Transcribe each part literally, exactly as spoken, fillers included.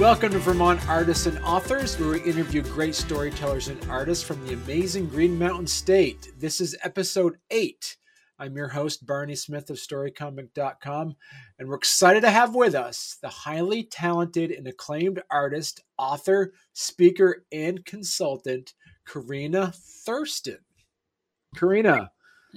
Welcome to Vermont Artists and Authors, where we interview great storytellers and artists from the amazing Green Mountain State. This is episode eight. I'm your host, Barney Smith of story comic dot com, and we're excited to have with us the highly talented and acclaimed artist, author, speaker, and consultant, Corrina Thurston. Corrina.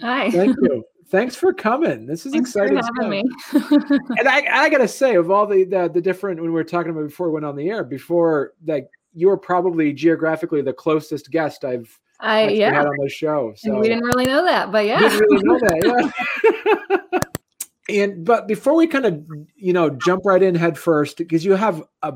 Hi. Thank you. Thanks for coming. This is Thanks exciting. For having stuff. Me. And I, I got to say, of all the, the the different, when we were talking about before it went on the air, before, like, you were probably geographically the closest guest I've I, yeah. had on the show. So. And we didn't really know that, but yeah. We didn't really know that, yeah. And, but before we kind of, you know, jump right in head first, because you have a,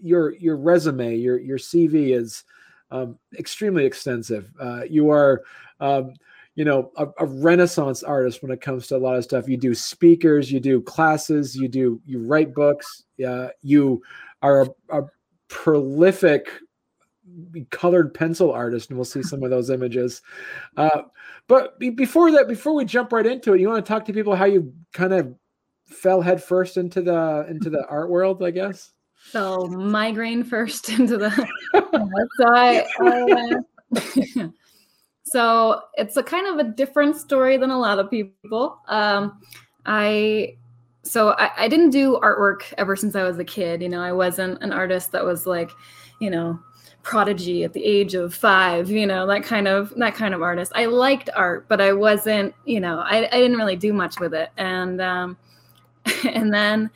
your, your resume, your, your C V is um, extremely extensive. Uh, you are, um, you know, a, a Renaissance artist when it comes to a lot of stuff. You do speakers, you do classes, you do, you write books. Uh, you are a, a prolific colored pencil artist, and we'll see some of those images. Uh, but be, before that, before we jump right into it, you want to talk to people how you kind of fell head first into the, into the art world, I guess. So migraine first into the, so I, I uh, So it's a kind of a different story than a lot of people. Um, I so I, I didn't do artwork ever since I was a kid. You know, I wasn't an artist that was like, you know, prodigy at the age of five. You know, that kind of that kind of artist. I liked art, but I wasn't. You know, I, I didn't really do much with it. And um, and then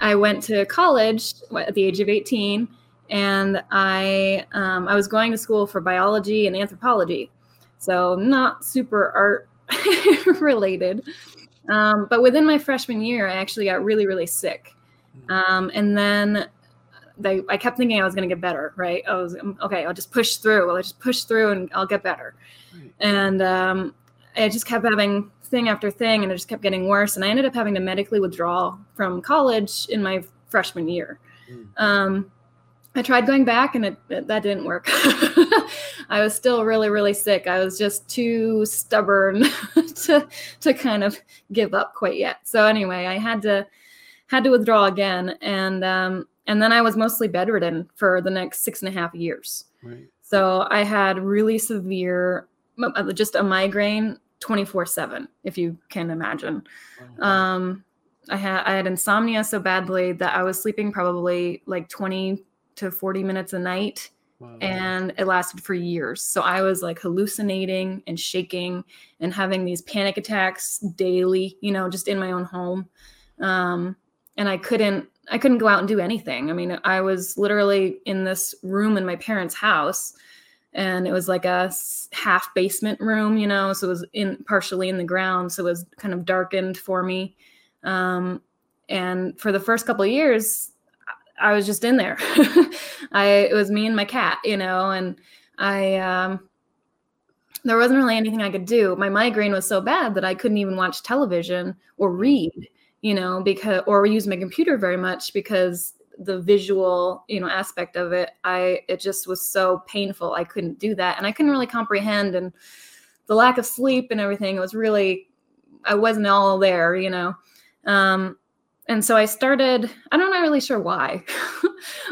I went to college at the age of eighteen, and I um, I was going to school for biology and anthropology. So not super art related. Um, but within my freshman year, I actually got really, really sick. Um, and then they, I kept thinking I was going to get better, right? I was, okay, I'll just push through. I'll just push through and I'll get better. Right. And um, I just kept having thing after thing, and it just kept getting worse. And I ended up having to medically withdraw from college in my freshman year. Mm. Um, I tried going back, and it, it, that didn't work. I was still really, really sick. I was just too stubborn to to kind of give up quite yet. So anyway, I had to had to withdraw again, and um, and then I was mostly bedridden for the next six and a half years. Right. So I had really severe, just a migraine, twenty-four seven, if you can imagine. Wow. Um, I had I had insomnia so badly that I was sleeping probably like twenty to forty minutes a night. Wow. And it lasted for years. So I was like hallucinating and shaking and having these panic attacks daily, you know, just in my own home. Um, and I couldn't, I couldn't go out and do anything. I mean, I was literally in this room in my parents' house, and it was like a half basement room, you know, so it was in partially in the ground. So it was kind of darkened for me. Um, and for the first couple of years, I was just in there. I, it was me and my cat, you know, and I, um, there wasn't really anything I could do. My migraine was so bad that I couldn't even watch television or read, you know, because, or use my computer very much, because the visual, you know, aspect of it, I, it just was so painful. I couldn't do that. And I couldn't really comprehend, and the lack of sleep and everything, it was really, I wasn't all there, you know? Um, And so I started, I don't know really sure why,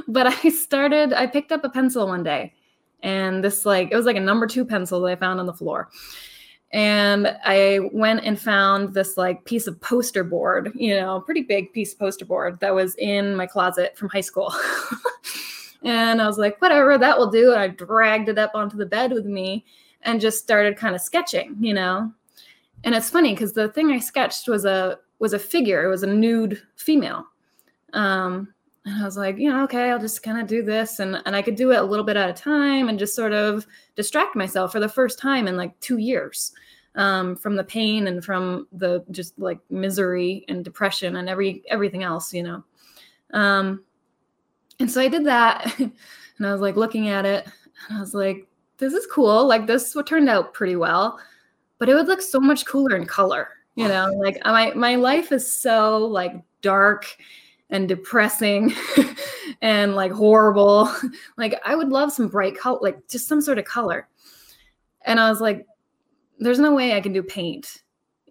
but I started, I picked up a pencil one day, and this like, it was like a number two pencil that I found on the floor. And I went and found this like piece of poster board, you know, pretty big piece of poster board that was in my closet from high school. And I was like, whatever, that will do. And I dragged it up onto the bed with me and just started kind of sketching, you know. And it's funny because the thing I sketched was a, was a figure. It was a nude female. Um, and I was like, you know, okay, I'll just kind of do this. And, and I could do it a little bit at a time and just sort of distract myself for the first time in like two years um, from the pain and from the just like misery and depression and every everything else, you know. Um, and so I did that. And I was like looking at it. And I was like, this is cool. Like this turned out pretty well. But it would look so much cooler in color. You know, like my, my life is so like dark and depressing and like horrible. Like I would love some bright color, like just some sort of color. And I was like, there's no way I can do paint,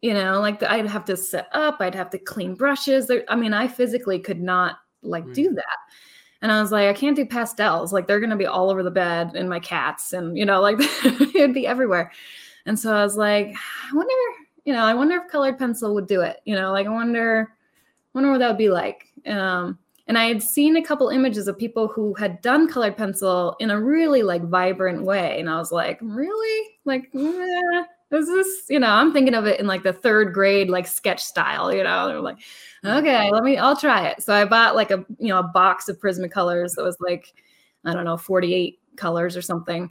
you know, like the, I'd have to set up, I'd have to clean brushes. There, I mean, I physically could not like do that. And I was like, I can't do pastels. Like, they're going to be all over the bed and my cats and, you know, like it'd be everywhere. And so I was like, I wonder, you know, I wonder if colored pencil would do it. You know, like I wonder, wonder what that would be like. Um, and I had seen a couple images of people who had done colored pencil in a really like vibrant way. And I was like, really? Like, yeah. Is this, you know, I'm thinking of it in like the third grade, like sketch style, you know, they're like, okay, let me, I'll try it. So I bought like a, you know, a box of Prismacolors that was like, I don't know, forty-eight colors or something.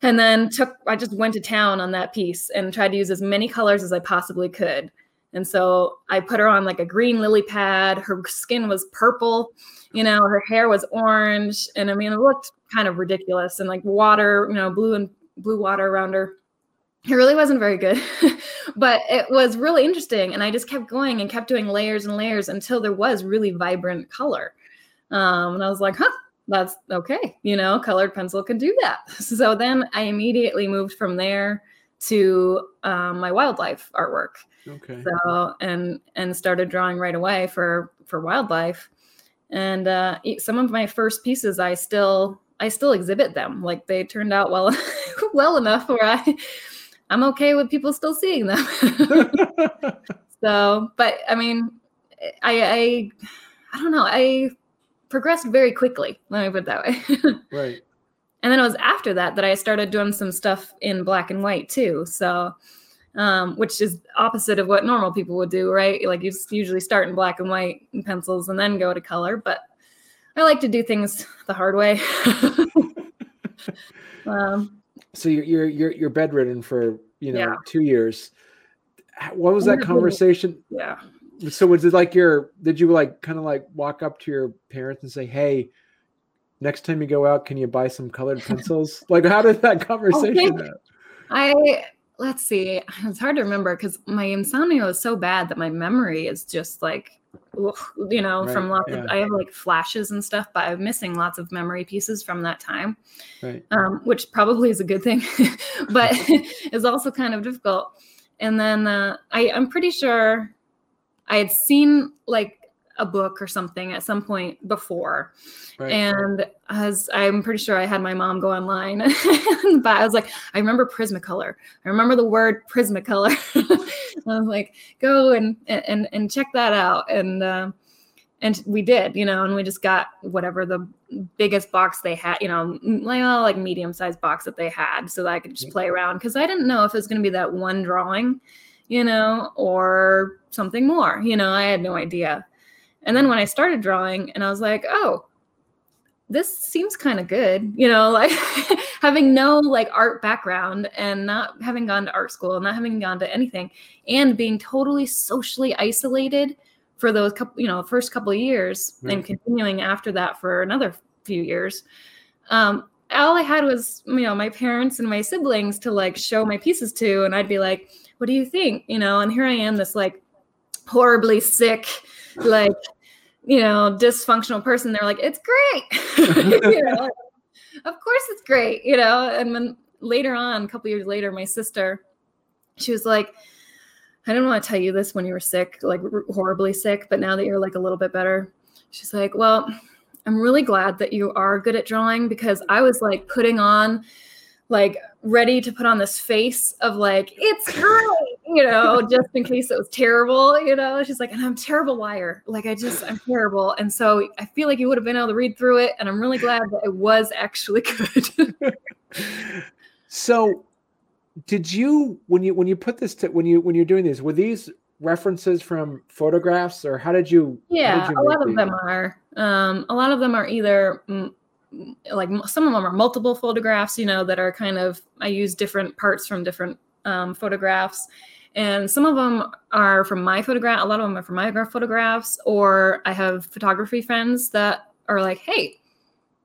And then took, I just went to town on that piece and tried to use as many colors as I possibly could. And so I put her on like a green lily pad. Her skin was purple, you know, her hair was orange. And I mean, it looked kind of ridiculous and like water, you know, blue and blue water around her. It really wasn't very good, but it was really interesting. And I just kept going and kept doing layers and layers until there was really vibrant color. Um, and I was like, huh, that's okay. You know, colored pencil can do that. So then I immediately moved from there to um, my wildlife artwork. Okay. So, and, and started drawing right away for, for wildlife. And uh, some of my first pieces, I still, I still exhibit them. Like they turned out well, well enough where I, I'm okay with people still seeing them. So, but I mean, I, I, I don't know. I progressed very quickly. Let me put it that way. Right. And then it was after that, that I started doing some stuff in black and white too. So, um, which is opposite of what normal people would do, right? Like you usually start in black and white and pencils and then go to color, but I like to do things the hard way. um, So you're, you're, you're, you're bedridden for, you know, yeah. two years. What was that conversation? Yeah. So was it like your, did you like kind of like walk up to your parents and say, hey, next time you go out, can you buy some colored pencils? Like how did that conversation go? I, let's see. It's hard to remember because my insomnia was so bad that my memory is just like, you know, right. from lots yeah. of, I have like flashes and stuff, but I'm missing lots of memory pieces from that time, right. um, which probably is a good thing, but is also kind of difficult. And then uh, I, I'm pretty sure I had seen like a book or something at some point before. Right. And as I'm pretty sure I had my mom go online, but I was like, I remember Prismacolor. I remember the word Prismacolor. I was like, go and, and, and check that out. And, uh, and we did, you know, and we just got whatever the biggest box they had, you know, like, oh, like medium sized box that they had so that I could just play around. Cause I didn't know if it was going to be that one drawing, you know, or something more, you know, I had no idea. And then when I started drawing and I was like, oh, this seems kind of good, you know, like having no like art background and not having gone to art school and not having gone to anything and being totally socially isolated for those couple, you know, first couple of years right. and continuing after that for another few years. Um, all I had was, you know, my parents and my siblings to like show my pieces to. And I'd be like, what do you think? You know, and here I am, this like horribly sick, like, you know, dysfunctional person. They're like, it's great. You know, like, of course it's great, you know? And then later on, a couple years later, my sister, she was like, I didn't want to tell you this when you were sick, like r- horribly sick, but now that you're like a little bit better, she's like, well, I'm really glad that you are good at drawing because I was like putting on like ready to put on this face of like, it's great, you know, just in case it was terrible, you know, she's like, and I'm a terrible liar. Like, I just, I'm terrible. And so I feel like you would have been able to read through it. And I'm really glad that it was actually good. So did you, when you, when you put this to, when you, when you're doing these, were these references from photographs or how did you? Yeah, did you a lot of these? them are, um, a lot of them are either mm, like some of them are multiple photographs, you know, that are kind of, I use different parts from different um, photographs. And some of them are from my photograph. A lot of them are from my photographs, or I have photography friends that are like, hey,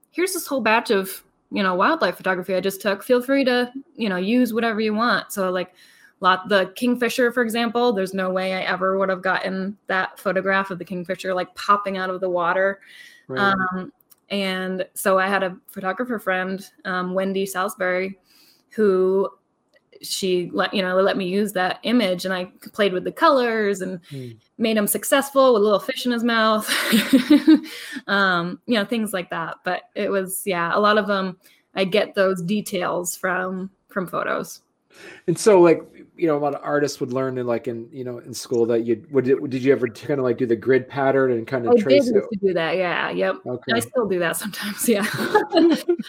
here's this whole batch of, you know, wildlife photography I just took. Feel free to, you know, use whatever you want. So like lot, the kingfisher, for example, there's no way I ever would have gotten that photograph of the kingfisher, like popping out of the water. Right. Um, And so I had a photographer friend, um, Wendy Salisbury, who she let, you know, let me use that image, and I played with the colors and mm. made him successful with a little fish in his mouth, um, you know, things like that. But it was, yeah, a lot of them, I get those details from, from photos. And so, like, you know, a lot of artists would learn in, like, in, you know, in school that you would, did you ever kind of like do the grid pattern and kind of I trace did it? I did do that. Yeah. Yep. Okay. I still do that sometimes. Yeah.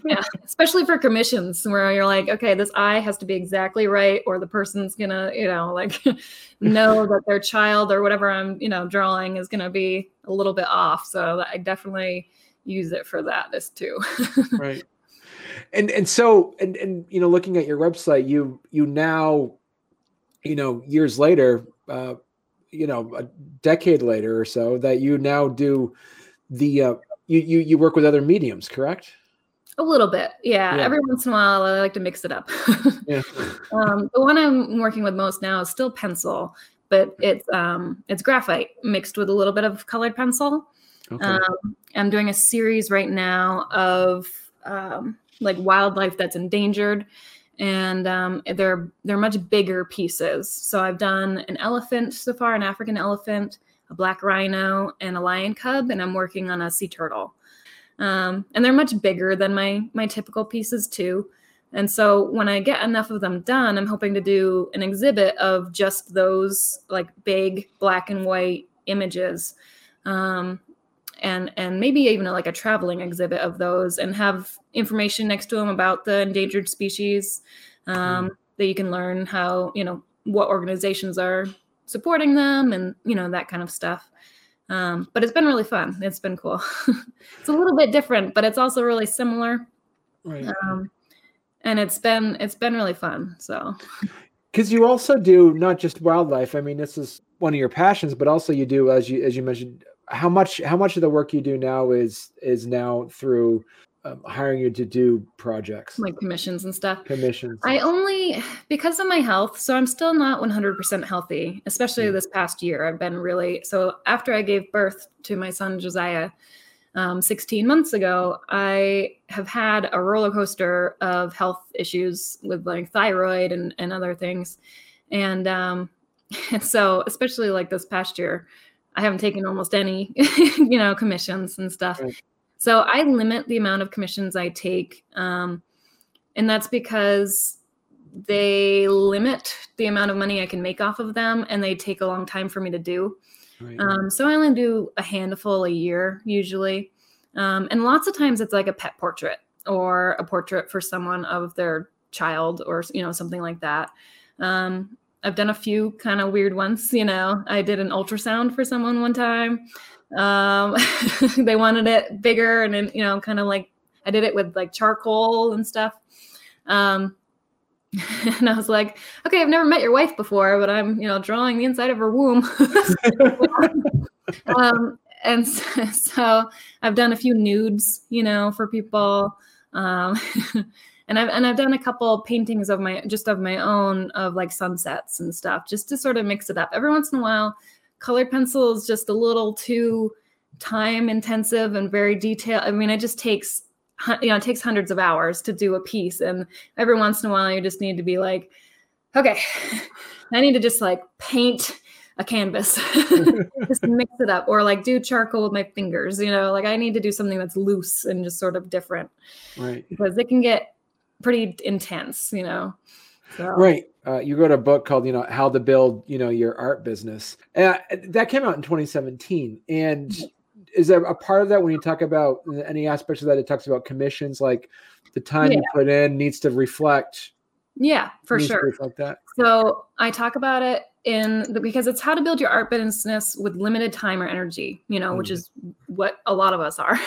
Yeah. Especially for commissions where you're like, okay, this eye has to be exactly right, or the person's going to, you know, like know that their child or whatever I'm, you know, drawing is going to be a little bit off. So I definitely use it for that this too. Right. And, and so, and, and, you know, looking at your website, you, you now, you know, years later, uh, you know, a decade later or so, that you now do the, uh, you, you, you work with other mediums, correct? A little bit. Yeah. yeah. Every once in a while, I like to mix it up. Yeah. um, the one I'm working with most now is still pencil, but it's, um, it's graphite mixed with a little bit of colored pencil. Okay. Um, I'm doing a series right now of, um, like wildlife that's endangered, and um, they're they're much bigger pieces. So I've done an elephant so far, an African elephant, a black rhino, and a lion cub, and I'm working on a sea turtle. Um, and they're much bigger than my my typical pieces too. And so when I get enough of them done, I'm hoping to do an exhibit of just those like big black and white images. Um, And and maybe even like a traveling exhibit of those, and have information next to them about the endangered species, um, mm. that you can learn how, you know, what organizations are supporting them, and, you know, that kind of stuff. Um, but it's been really fun. It's been cool. It's a little bit different, but it's also really similar. Right. Um, and it's been it's been really fun. So. Because you also do not just wildlife. I mean, this is one of your passions, but also you do, as you as you mentioned. How much how much of the work you do now is is now through um, hiring you to do projects? Like commissions and stuff. Commissions. I only, because of my health, so I'm still not one hundred percent healthy, especially yeah. this past year. I've been really, so after I gave birth to my son, Josiah, um, sixteen months ago, I have had a roller coaster of health issues with like thyroid and, and other things. And um, so especially like this past year, I haven't taken almost any, you know, commissions and stuff. Right. So I limit the amount of commissions I take. Um, and that's because they limit the amount of money I can make off of them, and they take a long time for me to do. Right. Um, so I only do a handful a year usually. Um, and lots of times it's like a pet portrait or a portrait for someone of their child or, you know, something like that. Um, I've done a few kind of weird ones, you know. I did an ultrasound for someone one time. Um, they wanted it bigger, and then, you know, kind of like I did it with like charcoal and stuff. Um, and I was like, okay, I've never met your wife before, but I'm, you know, drawing the inside of her womb. um, and so, so I've done a few nudes, you know, for people. Um, And I've, and I've done a couple paintings of my, just of my own, of like sunsets and stuff, just to sort of mix it up. Every once in a while, colored pencil is just a little too time intensive and very detailed. I mean, it just takes, you know, it takes hundreds of hours to do a piece. And every once in a while, you just need to be like, okay, I need to just like paint a canvas, just mix it up, or like do charcoal with my fingers, you know, like I need to do something that's loose and just sort of different. Right. Because it can get pretty intense, you know. So. Right. Uh, you wrote a book called, you know, How to Build, you know, Your Art Business. Uh, that came out in twenty seventeen. And is there a part of that when you talk about any aspects of that, it talks about commissions, like the time yeah. you put in needs to reflect. Yeah, for sure. Reflect that. So I talk about it in the, because it's how to build your art business with limited time or energy, you know, mm. which is what a lot of us are.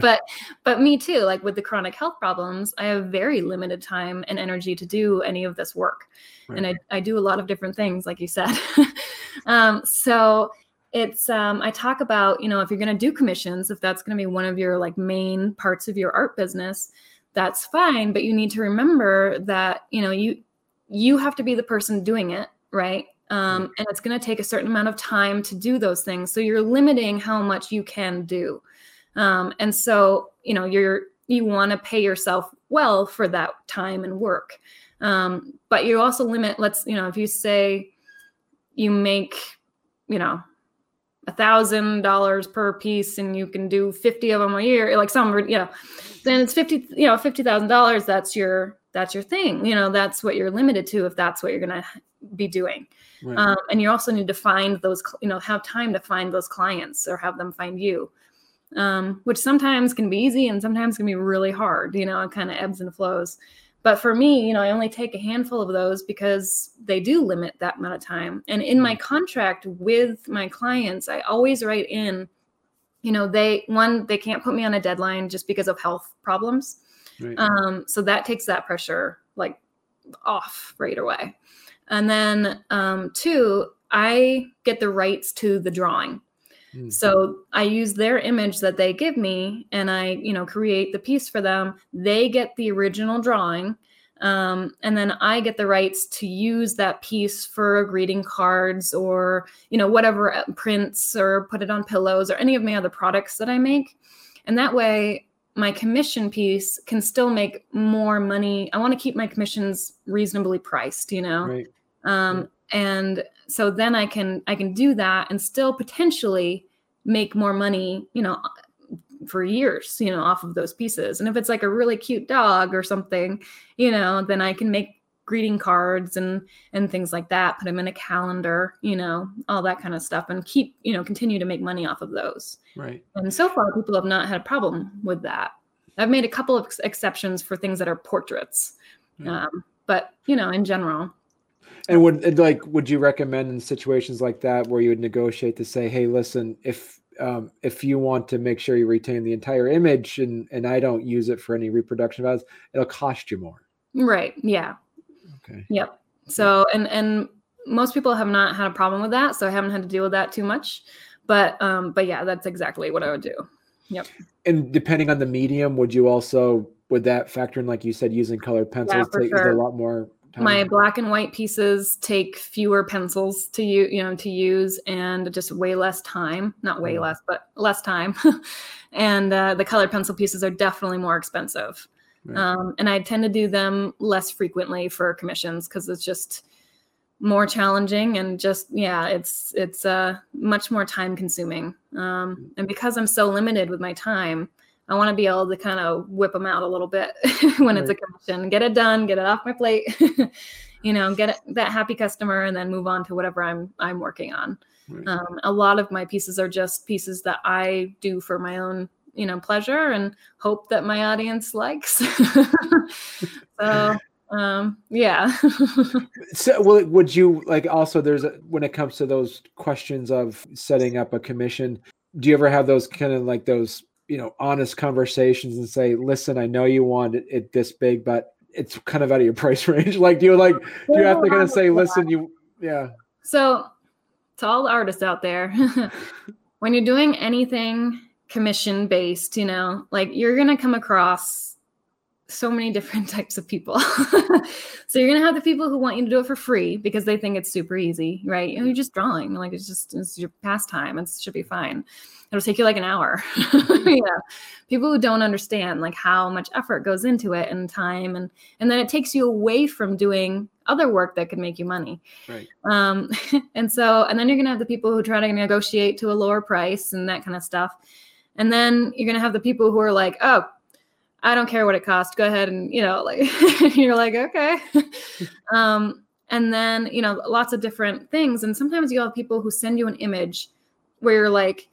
but but me too, like with the chronic health problems, I have very limited time and energy to do any of this work. Right. And I, I do a lot of different things, like you said. um, so it's um, I talk about, you know, if you're going to do commissions, if that's going to be one of your like main parts of your art business, that's fine. But you need to remember that, you know, you you have to be the person doing it, right? Um, and it's going to take a certain amount of time to do those things. So you're limiting how much you can do. Um, and so, you know, you're you want to pay yourself well for that time and work. Um, but you also limit, let's, you know, if you say you make, you know, a thousand dollars per piece and you can do fifty of them a year, like some, you know, then it's fifty, you know, fifty thousand dollars. That's your, that's your thing. You know, that's what you're limited to if that's what you're going to be doing. Right. Um, and you also need to find those, you know, have time to find those clients or have them find you, um, which sometimes can be easy and sometimes can be really hard, you know, it kind of ebbs and flows. But for me, you know, I only take a handful of those because they do limit that amount of time. And in my contract with my clients, I always write in, you know, they, one, they can't put me on a deadline just because of health problems. Right. Um, so that takes that pressure like off right away. And then um, two, I get the rights to the drawing. So I use their image that they give me and I, you know, create the piece for them. They get the original drawing. Um, and then I get the rights to use that piece for greeting cards or, you know, whatever prints or put it on pillows or any of my other products that I make. And that way my commission piece can still make more money. I want to keep my commissions reasonably priced, you know? Right. Um, right. And so then I can, I can do that and still potentially make more money, you know, for years, you know, off of those pieces. And if it's like a really cute dog or something, you know, then I can make greeting cards and, and things like that, put them in a calendar, you know, all that kind of stuff and keep, you know, continue to make money off of those. Right. And so far people have not had a problem with that. I've made a couple of ex- exceptions for things that are portraits. Yeah. Um, but you know, in general. And would like, would you recommend in situations like that where you would negotiate to say, hey, listen, if um, if you want to make sure you retain the entire image and, and I don't use it for any reproduction values, it'll cost you more. Right. Yeah. Okay. Yep. So, and, and most people have not had a problem with that. So I haven't had to deal with that too much. But, um, but yeah, that's exactly what I would do. Yep. And depending on the medium, would you also, would that factor in, like you said, using colored pencils? Yeah, take, sure. Is a lot more... My black and white pieces take fewer pencils to you, you know, to use and just way less time, not way less, but less time. And uh, the colored pencil pieces are definitely more expensive. Right. Um, and I tend to do them less frequently for commissions because it's just more challenging and just, yeah, it's, it's uh, much more time consuming. Um, and because I'm so limited with my time, I want to be able to kind of whip them out a little bit when right. It's a commission, get it done, get it off my plate, you know, get it, that happy customer and then move on to whatever I'm, I'm working on. Right. Um, a lot of my pieces are just pieces that I do for my own, you know, pleasure and hope that my audience likes. so, um, yeah. so well, would you like also there's a, when it comes to those questions of setting up a commission, do you ever have those kind of like those, you know, honest conversations and say, listen, I know you want it, it this big, but it's kind of out of your price range. Like, do you like, do you have to kind of say, listen, you, yeah. So to all the artists out there, when you're doing anything commission based, you know, like you're going to come across so many different types of people. So you're going to have the people who want you to do it for free because they think it's super easy, right? You know, you're just drawing. Like it's just, it's your pastime. It should be fine. It'll take you like an hour. Yeah. People who don't understand like how much effort goes into it and time. And, and then it takes you away from doing other work that could make you money. Right. Um, and so, and then you're going to have the people who try to negotiate to a lower price and that kind of stuff. And then you're going to have the people who are like, oh, I don't care what it costs. Go ahead. And, you know, like, you're like, okay. um, and then, you know, lots of different things. And sometimes you'll have people who send you an image where you're like,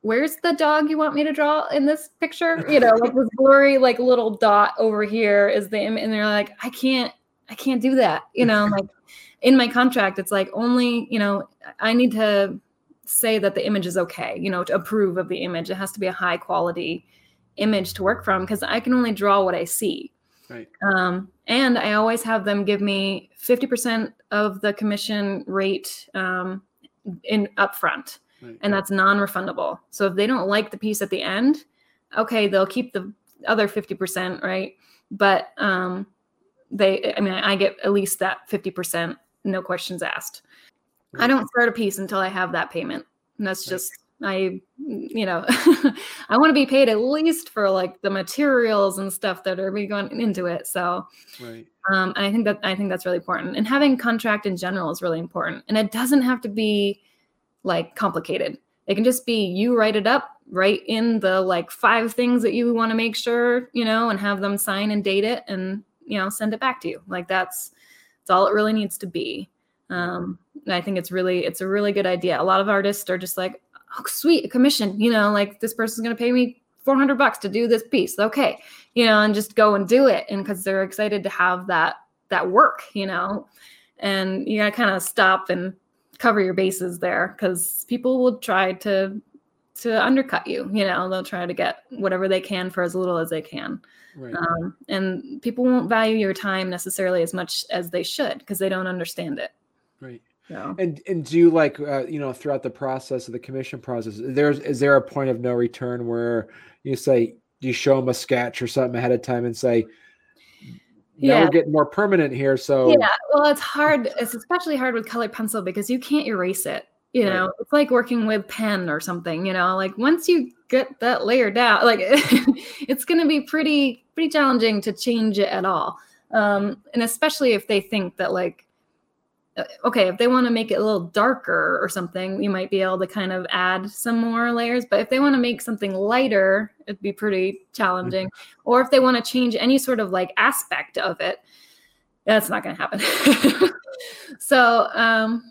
where's the dog you want me to draw in this picture? You know, like this blurry, like little dot over here is the image. And they're like, I can't, I can't do that. You know, like in my contract, it's like only, you know, I need to say that the image is okay, you know, to approve of the image. It has to be a high quality image to work from because I can only draw what I see. Right. Um, and I always have them give me fifty percent of the commission rate um, in upfront. Right. And that's non-refundable. So if they don't like the piece at the end, okay, they'll keep the other fifty percent, right? But um, they, I mean, I get at least that fifty percent, no questions asked. Right. I don't start a piece until I have that payment. And that's right. just I, you know, I want to be paid at least for like the materials and stuff that are going into it. So right. um, and I think that I think that's really important. And having contract in general is really important. And it doesn't have to be like complicated. It can just be you write it up, write in the like five things that you want to make sure, you know, and have them sign and date it and, you know, send it back to you. Like that's, that's all it really needs to be. Um, and I think it's really, it's a really good idea. A lot of artists are just like, oh, sweet, a commission, you know, like this person's going to pay me four hundred bucks to do this piece. Okay. You know, and just go and do it. And cause they're excited to have that, that work, you know, and you gotta kind of stop and cover your bases there. Cause people will try to, to undercut you, you know, they'll try to get whatever they can for as little as they can. Right. Um, and people won't value your time necessarily as much as they should, cause they don't understand it. Right. No. And and do you like, uh, you know, throughout the process of the commission process, there's is there a point of no return where you say, you show them a sketch or something ahead of time and say, now yeah. we're getting more permanent here. So yeah, well, it's hard. It's especially hard with colored pencil because you can't erase it. You know, right. It's like working with pen or something, you know, like once you get that layer down, like it's going to be pretty, pretty challenging to change it at all. Um, and especially if they think that like, okay, if they want to make it a little darker or something, you might be able to kind of add some more layers. But if they want to make something lighter, it'd be pretty challenging. Mm-hmm. Or if they want to change any sort of like aspect of it, that's not going to happen. So, um,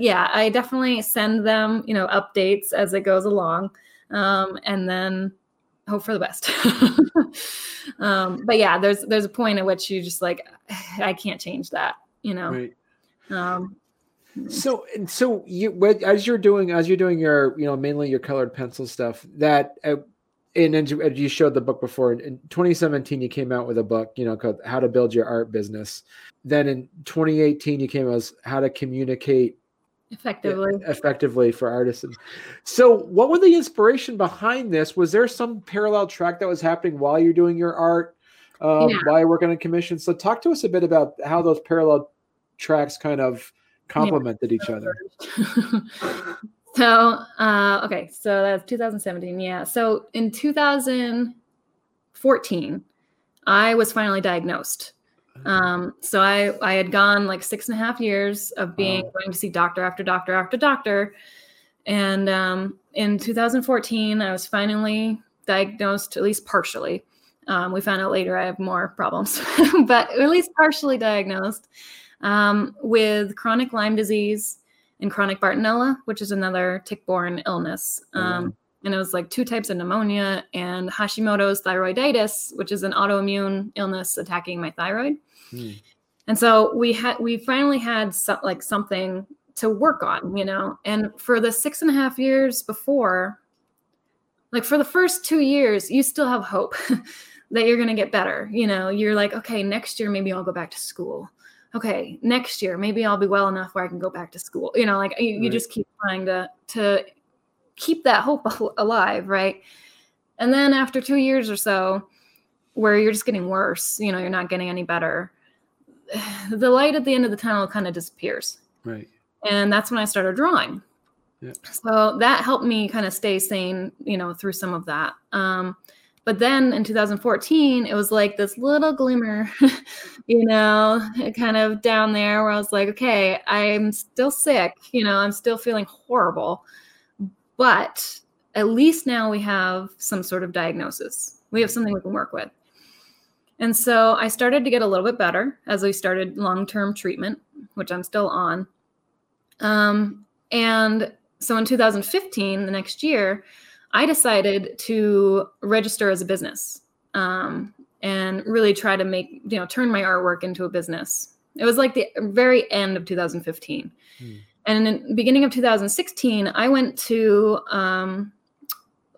yeah, I definitely send them, you know, updates as it goes along. Um, and then hope for the best. um, but yeah, there's, there's a point at which you just like, I can't change that, you know? Right. Um, so, so you, as you're doing, as you're doing your, you know, mainly your colored pencil stuff that, uh, and, and you showed the book before in twenty seventeen, you came out with a book, you know, called How to Build Your Art Business. Then in twenty eighteen, you came out as How to Communicate Effectively, effectively for artists. So what was the inspiration behind this? Was there some parallel track that was happening while you're doing your art, um, yeah. while you're working on commission? So talk to us a bit about how those parallel tracks kind of complemented yeah. each other. So, uh, okay. So that's two thousand seventeen. Yeah. So in two thousand fourteen, I was finally diagnosed. Um, so I, I had gone like six and a half years of being wow. going to see doctor after doctor after doctor. And, um, in two thousand fourteen, I was finally diagnosed, at least partially. Um, we found out later I have more problems, but at least partially diagnosed. Um, with chronic Lyme disease and chronic Bartonella, which is another tick-borne illness. Um, mm. And it was like two types of pneumonia and Hashimoto's thyroiditis, which is an autoimmune illness attacking my thyroid. Mm. And so we had, we finally had so- like something to work on, you know, and for the six and a half years before, like for the first two years, you still have hope that you're going to get better. You know, you're like, okay, next year, maybe I'll go back to school. Okay, next year, maybe I'll be well enough where I can go back to school. You know, like you, right. you just keep trying to to keep that hope alive, right? And then after two years or so, where you're just getting worse, you know, you're not getting any better, the light at the end of the tunnel kind of disappears. Right. And that's when I started drawing. Yeah. So that helped me kind of stay sane, you know, through some of that. Um, But then in two thousand fourteen, it was like this little glimmer, you know, kind of down there where I was like, okay, I'm still sick, you know, I'm still feeling horrible, but at least now we have some sort of diagnosis. We have something we can work with. And so I started to get a little bit better as we started long-term treatment, which I'm still on. Um, and so in two thousand fifteen, the next year, I decided to register as a business um, and really try to make, you know, turn my artwork into a business. It was like the very end of two thousand fifteen. Hmm. And in the beginning of two thousand sixteen, I went to um,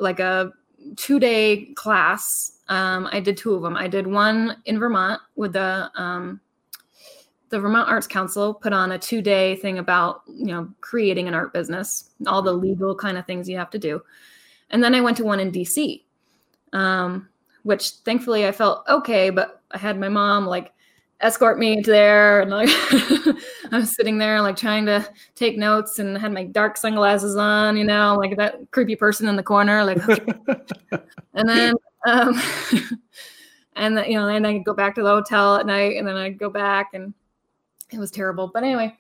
like a two-day class. Um, I did two of them. I did one in Vermont with the um, the Vermont Arts Council put on a two-day thing about, you know, creating an art business, all the legal kind of things you have to do. And then I went to one in D C, um, which thankfully I felt okay, but I had my mom like escort me to there. And like, I was sitting there like trying to take notes and had my dark sunglasses on, you know, like that creepy person in the corner, like, okay. And then, um, and the, you know, and I could go back to the hotel at night and then I'd go back and it was terrible. But anyway,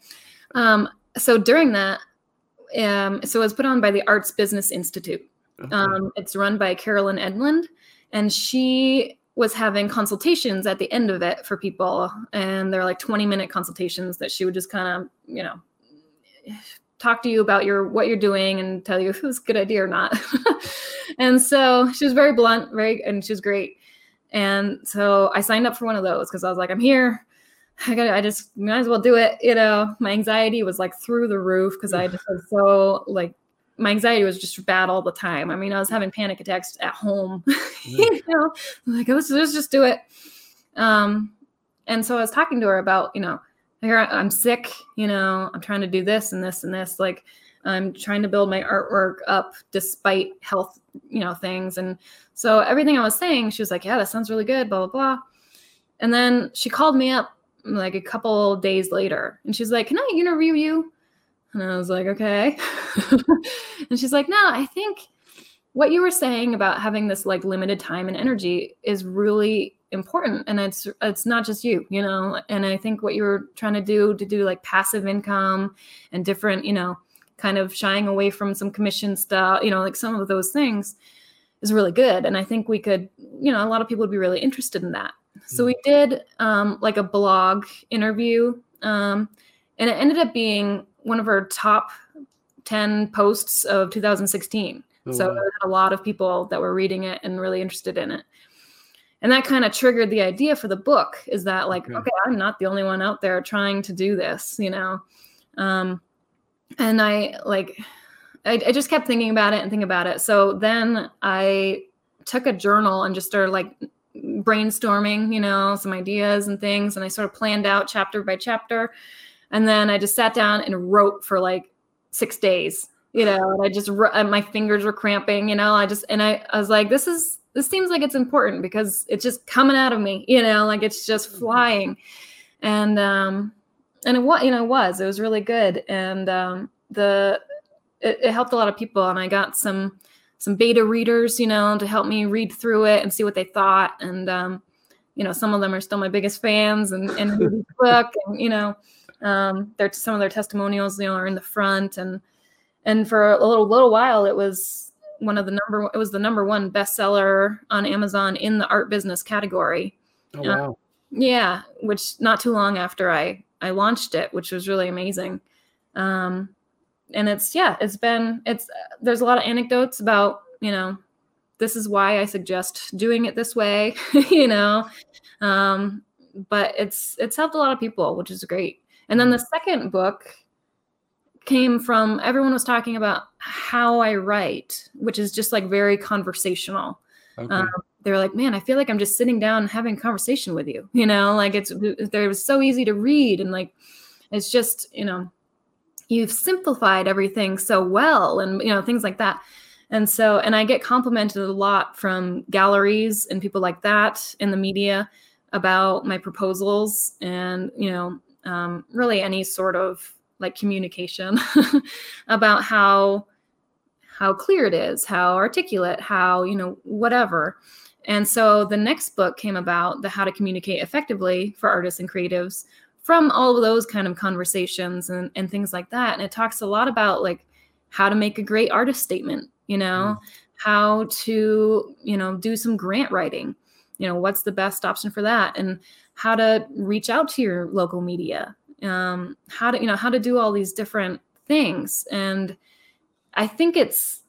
um, so during that, um, so it was put on by the Arts Business Institute. Okay. Um, it's run by Carolyn Edlund, and she was having consultations at the end of it for people. And they're like twenty minute consultations that she would just kind of, you know, talk to you about your, what you're doing and tell you if it was a good idea or not. And so she was very blunt, very, and she was great. And so I signed up for one of those because I was like, I'm here. I got I just might as well do it. You know, my anxiety was like through the roof because I just was so like, my anxiety was just bad all the time. I mean, I was having panic attacks at home. Yeah. You know, like, let's, let's just do it. Um, and so I was talking to her about, you know, here I'm sick, you know, I'm trying to do this and this and this. Like, I'm trying to build my artwork up despite health, you know, things. And so everything I was saying, she was like, yeah, that sounds really good, blah, blah, blah. And then she called me up like a couple days later and she's like, can I interview you? And I was like, okay. And she's like, no, I think what you were saying about having this like limited time and energy is really important. And it's, it's not just you, you know, and I think what you were trying to do to do like passive income and different, you know, kind of shying away from some commission stuff, you know, like some of those things is really good. And I think we could, you know, a lot of people would be really interested in that. Mm-hmm. So we did um, like a blog interview um, and it ended up being one of her top ten posts of two thousand sixteen. Oh, so wow. There had a lot of people that were reading it and really interested in it. And that kind of triggered the idea for the book is that like, okay. okay, I'm not the only one out there trying to do this, you know? Um, and I like, I, I just kept thinking about it and thinking about it. So then I took a journal and just started like brainstorming, you know, some ideas and things. And I sort of planned out chapter by chapter. And then I just sat down and wrote for like six days, you know, and I just, and my fingers were cramping, you know, I just, and I, I was like, this is, this seems like it's important because it's just coming out of me, you know, like it's just flying. And, um, and it was, you know, it was, it was really good. And, um, the, it, it helped a lot of people. And I got some, some beta readers, you know, to help me read through it and see what they thought. And, um, you know, some of them are still my biggest fans and, and the book and, you know, Um, their, some of their testimonials, you know, are in the front, and and for a little little while, it was one of the number it was the number one bestseller on Amazon in the art business category. Oh wow! Uh, yeah, which not too long after I I launched it, which was really amazing. Um, and it's yeah, it's been it's uh, there's a lot of anecdotes about, you know, this is why I suggest doing it this way, you know, um, but it's it's helped a lot of people, which is great. And then the second book came from, everyone was talking about how I write, which is just like very conversational. Okay. Um, they were like, man, I feel like I'm just sitting down and having a conversation with you. You know, like it's, it was so easy to read. And like, it's just, you know, you've simplified everything so well and, you know, things like that. And so, and I get complimented a lot from galleries and people like that in the media about my proposals and, you know, Um, really any sort of like communication about how, how clear it is, how articulate, how, you know, whatever. And so the next book came about the how to communicate effectively for artists and creatives from all of those kind of conversations and, and things like that. And it talks a lot about like how to make a great artist statement, you know, mm-hmm. how to, you know, do some grant writing, you know, what's the best option for that? And how to reach out to your local media, um, how to, you know, how to do all these different things. And I think it's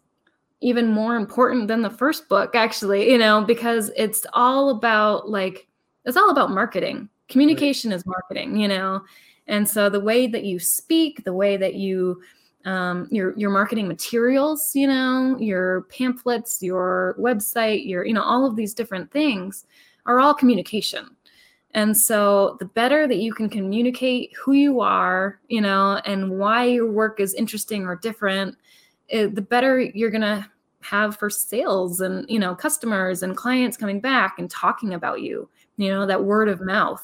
even more important than the first book, actually, you know, because it's all about like, it's all about marketing. Communication is marketing, you know? And so the way that you speak, the way that you, um, your, your marketing materials, you know, your pamphlets, your website, your, you know, all of these different things are all communication. And so the better that you can communicate who you are, you know, and why your work is interesting or different, it, the better you're going to have for sales and, you know, customers and clients coming back and talking about you, you know, that word of mouth.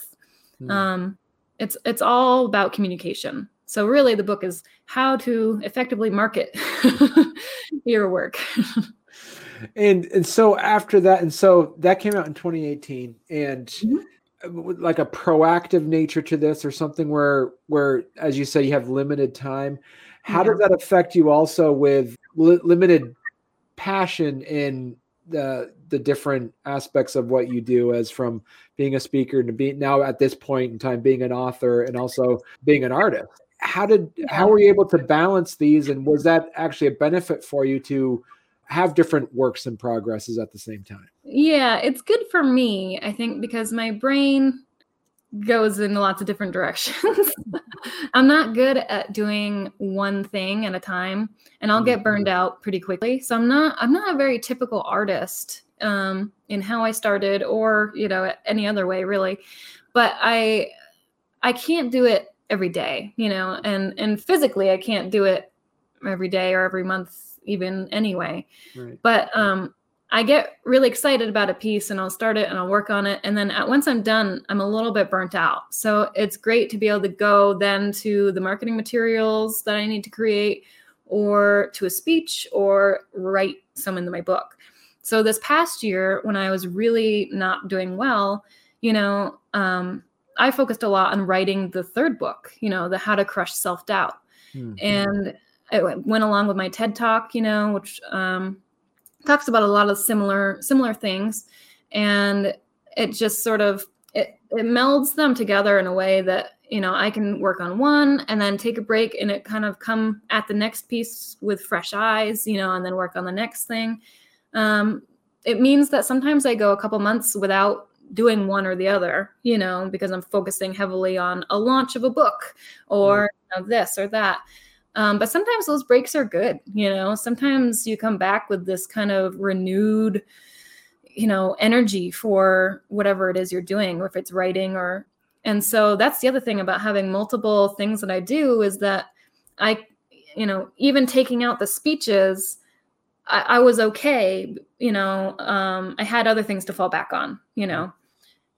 Mm. Um, it's, it's all about communication. So really the book is how to effectively market your work. And, and so after that, and so that came out in twenty eighteen, and mm-hmm. like a proactive nature to this, or something where, where, as you say, you have limited time. How yeah. does that affect you also with li- limited passion in the, the different aspects of what you do, as from being a speaker to being now at this point in time, being an author and also being an artist? How did, how were you able to balance these? And was that actually a benefit for you to have different works and progresses at the same time? Yeah, it's good for me, I think, because my brain goes in lots of different directions. I'm not good at doing one thing at a time, and I'll get burned out pretty quickly. So I'm not, I'm not a very typical artist um, in how I started, or, you know, any other way really, but I, I can't do it every day, you know, and, and physically I can't do it every day or every month even anyway, right. but um, I get really excited about a piece, and I'll start it and I'll work on it. And then at, once I'm done, I'm a little bit burnt out. So it's great to be able to go then to the marketing materials that I need to create, or to a speech, or write some into my book. So this past year, when I was really not doing well, you know, um, I focused a lot on writing the third book, you know, the How to Crush Self-Doubt. Mm-hmm. And it went along with my TED Talk, you know, which um, talks about a lot of similar similar things. And it just sort of, it, it melds them together in a way that, you know, I can work on one and then take a break, and it kind of come at the next piece with fresh eyes, you know, and then work on the next thing. Um, it means that sometimes I go a couple months without doing one or the other, you know, because I'm focusing heavily on a launch of a book, or you know, this or that. Um, but sometimes those breaks are good, you know, sometimes you come back with this kind of renewed, you know, energy for whatever it is you're doing, or if it's writing or, and so that's the other thing about having multiple things that I do, is that I, you know, even taking out the speeches, I, I was okay, you know, um, I had other things to fall back on, you know.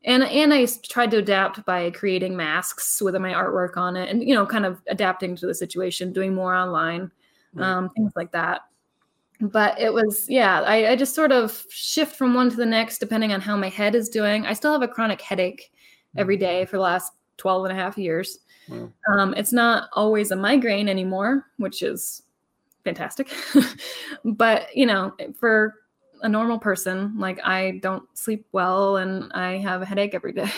And and I tried to adapt by creating masks with my artwork on it, and, you know, kind of adapting to the situation, doing more online, um, things like that. But it was, yeah, I, I just sort of shift from one to the next, depending on how my head is doing. I still have a chronic headache every day for the last twelve and a half years. Wow. Um, it's not always a migraine anymore, which is fantastic. But, you know, for a normal person, like, I don't sleep well, and I have a headache every day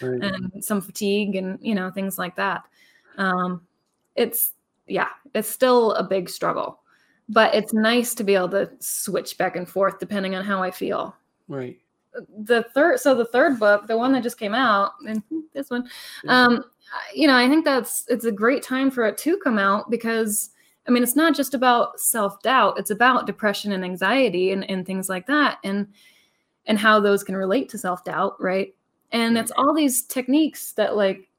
right. and some fatigue, and, you know, things like that. Um, it's, yeah, it's still a big struggle, but it's nice to be able to switch back and forth depending on how I feel. Right. The third, so the third book, the one that just came out, and this one, um, you know, I think that's, it's a great time for it to come out, because I mean, it's not just about self-doubt. It's about depression and anxiety and, and things like that, and and how those can relate to self-doubt, right? And it's all these techniques that, like,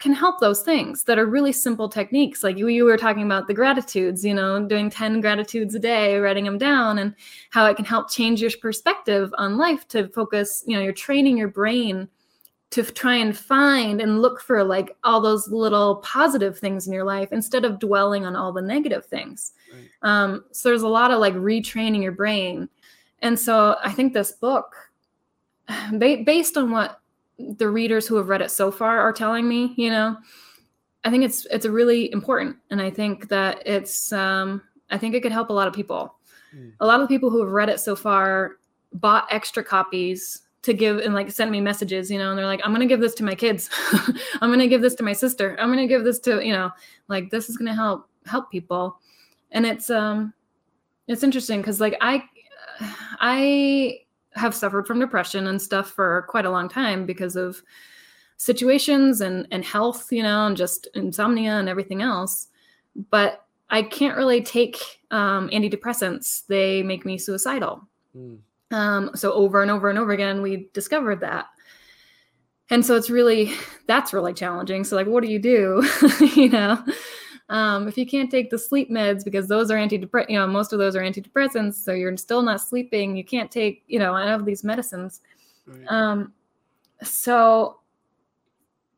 can help those things, that are really simple techniques. Like you, you were talking about the gratitudes, you know, doing ten gratitudes a day, writing them down, and how it can help change your perspective on life to focus, you know, you're training your brain to try and find and look for, like, all those little positive things in your life instead of dwelling on all the negative things. Right. Um, so there's a lot of, like, retraining your brain. And so I think this book, ba- based on what the readers who have read it so far are telling me, you know, I think it's, it's a really important. And I think that it's, um, I think it could help a lot of people. Mm. A lot of people who have read it so far bought extra copies to give, and, like, send me messages, you know, and they're like, I'm going to give this to my kids. I'm going to give this to my sister. I'm going to give this to, you know, like, this is going to help, help people. And it's, um, it's interesting. Cause, like, I, I have suffered from depression and stuff for quite a long time because of situations and, and health, you know, and just insomnia and everything else. But I can't really take, um, antidepressants. They make me suicidal. Mm. Um, so over and over and over again, we discovered that. And so it's really, that's really challenging. So, like, what do you do? you know, um, if you can't take the sleep meds, because those are antidepressants, you know, most of those are antidepressants. So you're still not sleeping. You can't take, you know, I have these medicines. Right. Um, so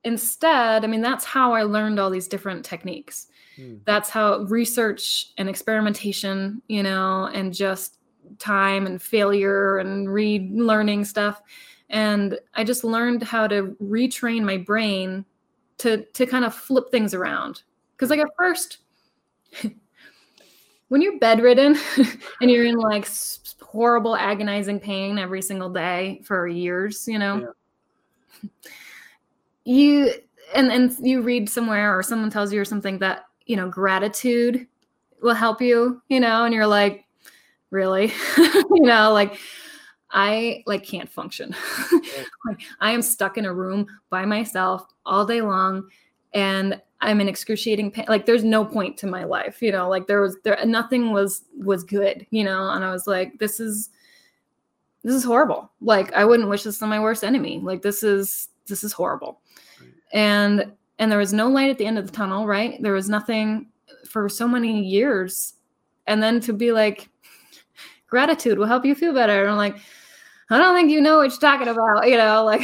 instead, I mean, that's how I learned all these different techniques. Mm. That's how research and experimentation, you know, and just time and failure and relearning stuff. And I just learned how to retrain my brain to to kind of flip things around. Because like at first, when you're bedridden and you're in like horrible, agonizing pain every single day for years, you know, yeah. you and, and you read somewhere or someone tells you or something that, you know, gratitude will help you, you know, and you're like, really? You know, like I like can't function. Like I am stuck in a room by myself all day long and I'm in excruciating pain. Like there's no point to my life, you know, like there was there nothing was was good, you know, and I was like, this is this is horrible. Like I wouldn't wish this on my worst enemy. Like this is this is horrible. Right. And and there was no light at the end of the tunnel, right? There was nothing for so many years. And then to be like, gratitude will help you feel better. And I'm like, I don't think you know what you're talking about, you know, like,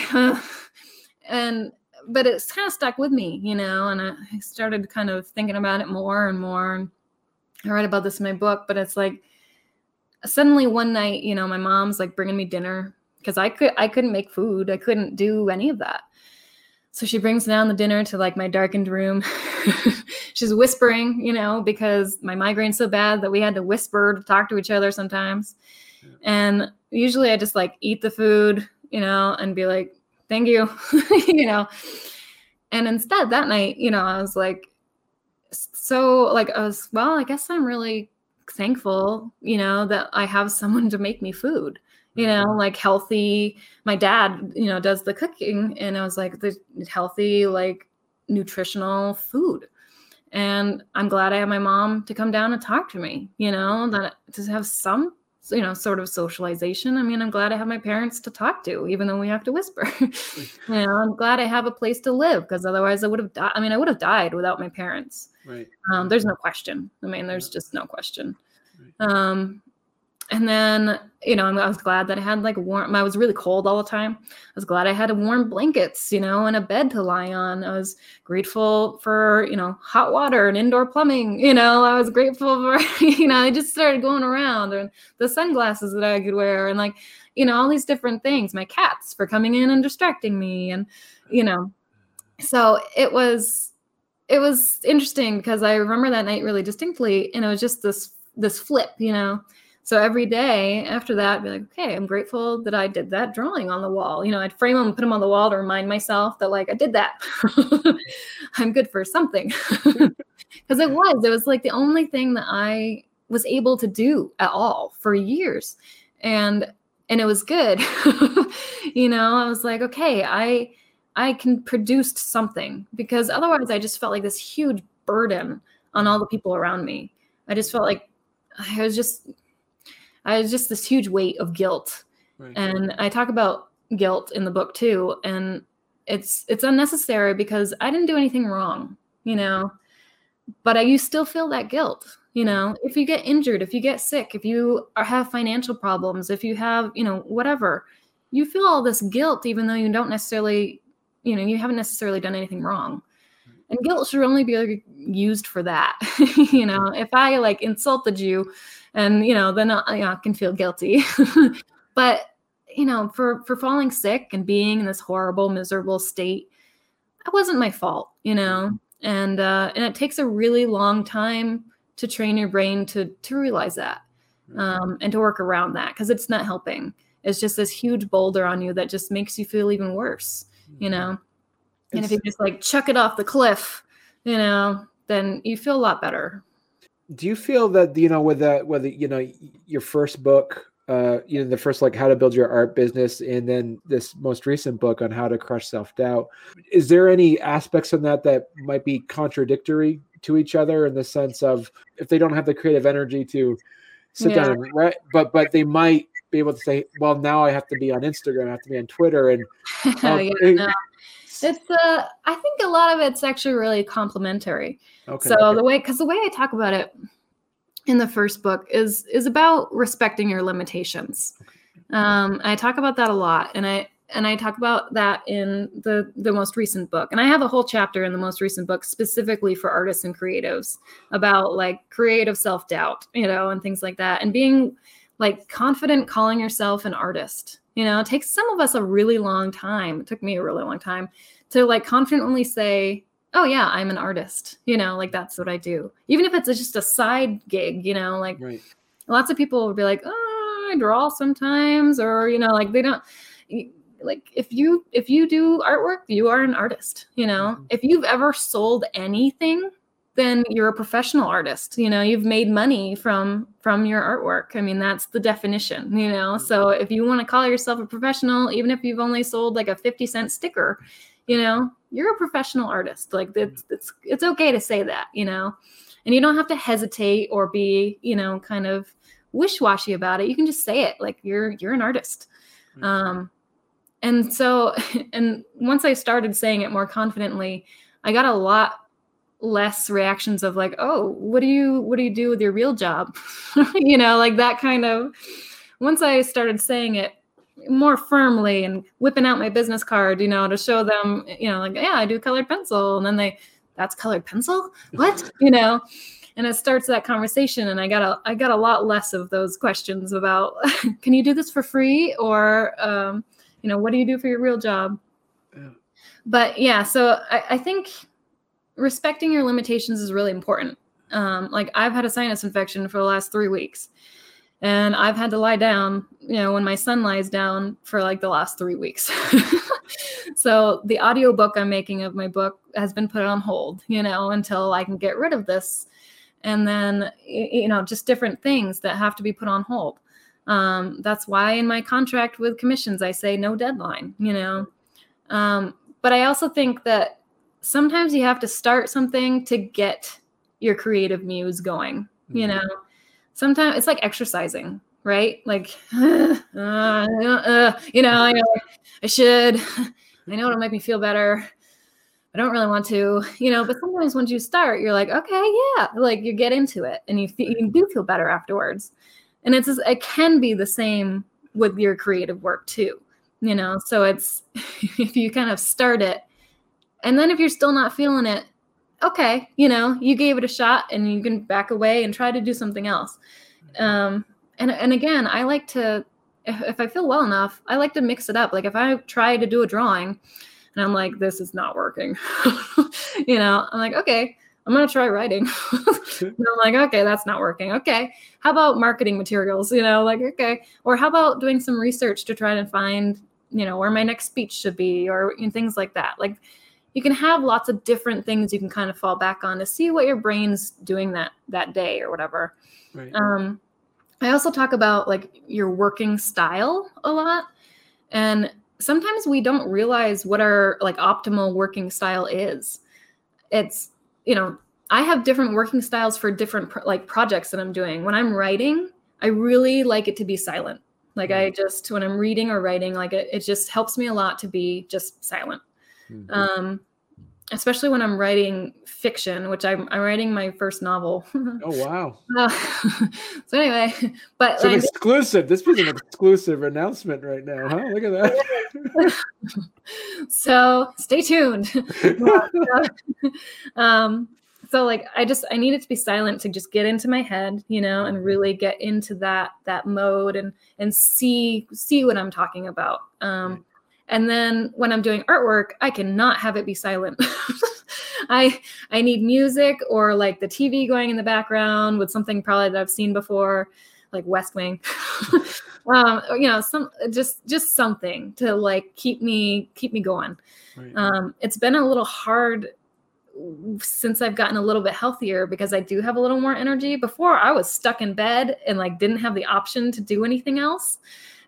and, but it's kind of stuck with me, you know, and I, I started kind of thinking about it more and more. And I write about this in my book, but it's like, suddenly one night, you know, my mom's like bringing me dinner because I could, I couldn't make food. I couldn't do any of that. So she brings down the dinner to like my darkened room. She's whispering, you know, because my migraine's so bad that we had to whisper to talk to each other sometimes. Yeah. And usually I just like eat the food, you know, and be like, thank you, you know. And instead that night, you know, I was like, so like, I was, well, I guess I'm really thankful, you know, that I have someone to make me food. You know, like healthy, my dad, you know, does the cooking. And I was like, the healthy, like nutritional food. And I'm glad I had my mom to come down and talk to me, you know, that to have some, you know, sort of socialization. I mean, I'm glad I have my parents to talk to, even though we have to whisper. You know, I'm glad I have a place to live because otherwise I would have died. I mean, I would have died without my parents. Right. Um, there's no question. I mean, there's just no question. Um And then, you know, I was glad that I had like warm, I was really cold all the time. I was glad I had a warm blankets, you know, and a bed to lie on. I was grateful for, you know, hot water and indoor plumbing, you know, I was grateful for, you know, I just started going around and the sunglasses that I could wear and like, you know, all these different things, my cats for coming in and distracting me. And, you know, so it was, it was interesting because I remember that night really distinctly. And it was just this, this flip, you know. So every day after that, I'd be like, okay, I'm grateful that I did that drawing on the wall. You know, I'd frame them and put them on the wall to remind myself that like I did that. I'm good for something. Because it was, it was like the only thing that I was able to do at all for years. And and it was good. You know, I was like, okay, I I can produce something because otherwise I just felt like this huge burden on all the people around me. I just felt like I was just I was just this huge weight of guilt. Right. And I talk about guilt in the book too. And it's, it's unnecessary because I didn't do anything wrong, you know, but I, you still feel that guilt, you know, if you get injured, if you get sick, if you are, have financial problems, if you have, you know, whatever, you feel all this guilt, even though you don't necessarily, you know, you haven't necessarily done anything wrong. And guilt should only be used for that. You know, if I like insulted you and, you know, then I, you know, I can feel guilty. But, you know, for, for falling sick and being in this horrible, miserable state, that wasn't my fault, you know, and, uh, and it takes a really long time to train your brain to, to realize that um, and to work around that because it's not helping. It's just this huge boulder on you that just makes you feel even worse, you know. And if you just like chuck it off the cliff, you know, then you feel a lot better. Do you feel that, you know, whether, whether, you know, your first book, uh, you know, the first, like how to build your art business, and then this most recent book on how to crush self-doubt, is there any aspects in that that might be contradictory to each other in the sense of if they don't have the creative energy to sit yeah. down and write, but, but they might be able to say, well, now I have to be on Instagram, I have to be on Twitter. And um, yeah, no. It's, uh, I think a lot of it's actually really complimentary. Okay, so okay. the way, cause the way I talk about it in the first book is, is about respecting your limitations. Um, I talk about that a lot. And I, And I talk about that in the, the most recent book. And I have a whole chapter in the most recent book specifically for artists and creatives about like creative self-doubt, you know, and things like that. And being like confident calling yourself an artist, you know, it takes some of us a really long time. It took me a really long time to like confidently say, oh yeah, I'm an artist, you know, like that's what I do. Even if it's just a side gig, you know, like right. Lots of people would be like, oh, I draw sometimes, or, you know, like they don't, like if you, if you do artwork, you are an artist, you know, mm-hmm. If you've ever sold anything, then you're a professional artist, you know, you've made money from, from your artwork. I mean, that's the definition, you know? Mm-hmm. So if you want to call yourself a professional, even if you've only sold like a fifty cent sticker, you know, you're a professional artist. Like it's, it's, it's okay to say that, you know, and you don't have to hesitate or be, you know, kind of wishy-washy about it. You can just say it like you're, you're an artist. Mm-hmm. Um, and so, and once I started saying it more confidently, I got a lot less reactions of like, oh, what do you, what do you do with your real job? You know, like that kind of, once I started saying it more firmly and whipping out my business card, you know, to show them, you know, like, yeah, I do colored pencil. And then they, that's colored pencil? What? You know, and it starts that conversation. And I got a, I got a lot less of those questions about, can you do this for free? Or, um, you know, what do you do for your real job? Yeah. But yeah, so I, I think respecting your limitations is really important. Um, like I've had a sinus infection for the last three weeks. And I've had to lie down, you know, when my son lies down for like the last three weeks. So the audiobook I'm making of my book has been put on hold, you know, until I can get rid of this. And then, you know, just different things that have to be put on hold. Um, that's why in my contract with commissions, I say no deadline, you know. Um, but I also think that sometimes you have to start something to get your creative muse going, you mm-hmm. know. Sometimes it's like exercising, right? Like, uh, uh, uh, you know, I, I should, I know it'll make me feel better. I don't really want to, you know, but sometimes once you start, you're like, okay, yeah, like you get into it and you, fe- you do feel better afterwards. And it's, it can be the same with your creative work too, you know? So it's, if you kind of start it and then if you're still not feeling it, okay, you know, you gave it a shot and you can back away and try to do something else. Um, and and again, I like to, if, if I feel well enough, I like to mix it up. Like if I try to do a drawing and I'm like, this is not working, you know, I'm like, okay, I'm going to try writing. And I'm like, okay, that's not working. Okay. How about marketing materials? You know, like, okay. Or how about doing some research to try to find, you know, where my next speech should be or you know, things like that. Like, you can have lots of different things you can kind of fall back on to see what your brain's doing that, that day or whatever. Right. Um, I also talk about like your working style a lot. And sometimes we don't realize what our like optimal working style is. It's, you know, I have different working styles for different pro- like projects that I'm doing. When I'm writing, I really like it to be silent. Like I just, when I'm reading or writing, like it, it just helps me a lot to be just silent. Um, especially when I'm writing fiction, which I'm, I'm writing my first novel. Oh, wow. Uh, so anyway, but it's an like, exclusive, this is an exclusive announcement right now. Huh? Look at that. So stay tuned. um, so like, I just, I need it to be silent to just get into my head, you know, and really get into that, that mode and, and see, see what I'm talking about. Um, right. And then when I'm doing artwork, I cannot have it be silent. I I need music or like the T V going in the background with something probably that I've seen before, like West Wing. um, you know, some just just something to like keep me keep me going. Right. Um, it's been a little hard since I've gotten a little bit healthier because I do have a little more energy. Before I was stuck in bed and like didn't have the option to do anything else.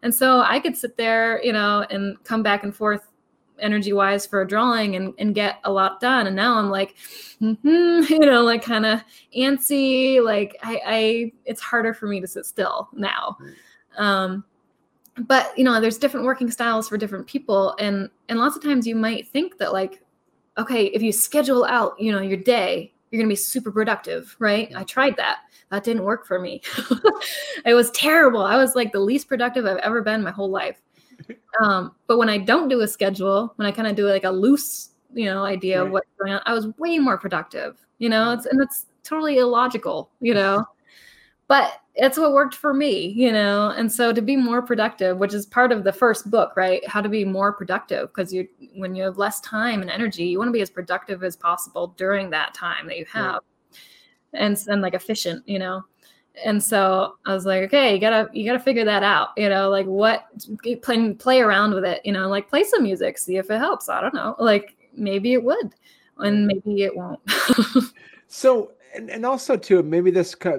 And so I could sit there, you know, and come back and forth energy-wise for a drawing and, and get a lot done. And now I'm like, mm-hmm, you know, like kind of antsy. Like I, I, it's harder for me to sit still now. Um, but, you know, there's different working styles for different people. And, and lots of times you might think that like, okay, if you schedule out, you know, your day, you're going to be super productive, right? I tried that. That didn't work for me. It was terrible. I was like the least productive I've ever been my whole life. Um, but when I don't do a schedule, when I kind of do like a loose, you know, idea right. of what's going on, I was way more productive, you know, it's, and that's totally illogical, you know, but it's what worked for me, you know? And so to be more productive, which is part of the first book, right? How to be more productive. Cause you, when you have less time and energy, you want to be as productive as possible during that time that you have right. and, and like efficient, you know? And so I was like, okay, you gotta, you gotta figure that out. You know, like what, play, play around with it, you know, like play some music, see if it helps. I don't know. Like maybe it would, and maybe it won't. So, and, and also too, maybe this, uh,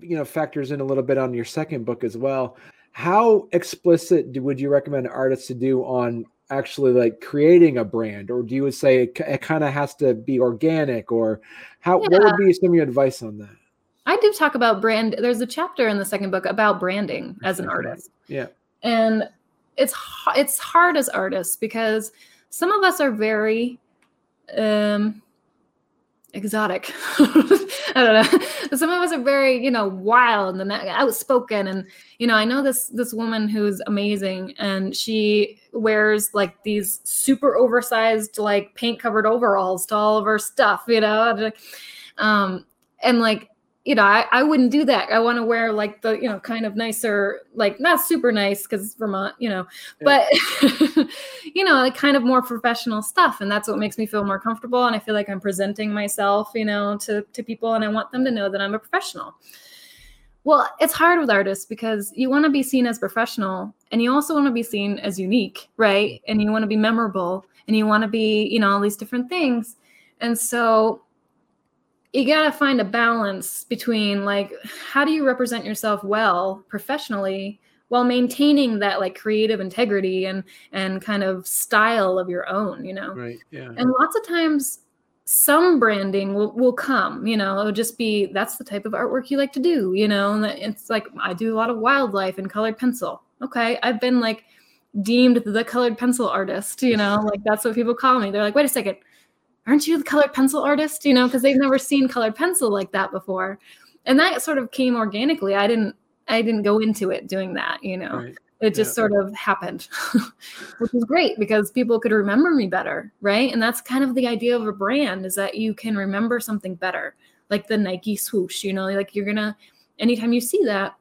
you know, factors in a little bit on your second book as well. How explicit do, would you recommend artists to do on actually like creating a brand, or do you would say it, it kind of has to be organic, or how, yeah. what would be some of your advice on that? I do talk about brand. There's a chapter in the second book about branding as an artist. Yeah. And it's, it's hard as artists because some of us are very um, exotic. I don't know. Some of us are very, you know, wild and outspoken. And, you know, I know this, this woman who's amazing, and she wears like these super oversized, like paint covered overalls to all of her stuff, you know? Um, and like, you know, I, I wouldn't do that. I want to wear like the, you know, kind of nicer, like not super nice because Vermont, you know, yeah. but, you know, like kind of more professional stuff. And that's what makes me feel more comfortable. And I feel like I'm presenting myself, you know, to, to people, and I want them to know that I'm a professional. Well, it's hard with artists because you want to be seen as professional, and you also want to be seen as unique, right? And you want to be memorable, and you want to be, you know, all these different things. And so you got to find a balance between like, how do you represent yourself well professionally while maintaining that like creative integrity and, and kind of style of your own, you know? Right. Yeah. And lots of times some branding will, will come, you know, it'll just be, that's the type of artwork you like to do, you know? And it's like, I do a lot of wildlife and colored pencil. Okay. I've been like deemed the colored pencil artist, you know, like that's what people call me. They're like, wait a second, aren't you the colored pencil artist? You know, because they've never seen colored pencil like that before. And that sort of came organically. I didn't I didn't go into it doing that, you know. Right. It just yeah. sort of happened, which is great because people could remember me better, right? And that's kind of the idea of a brand, is that you can remember something better, like the Nike swoosh, you know, like you're going to, anytime you see that,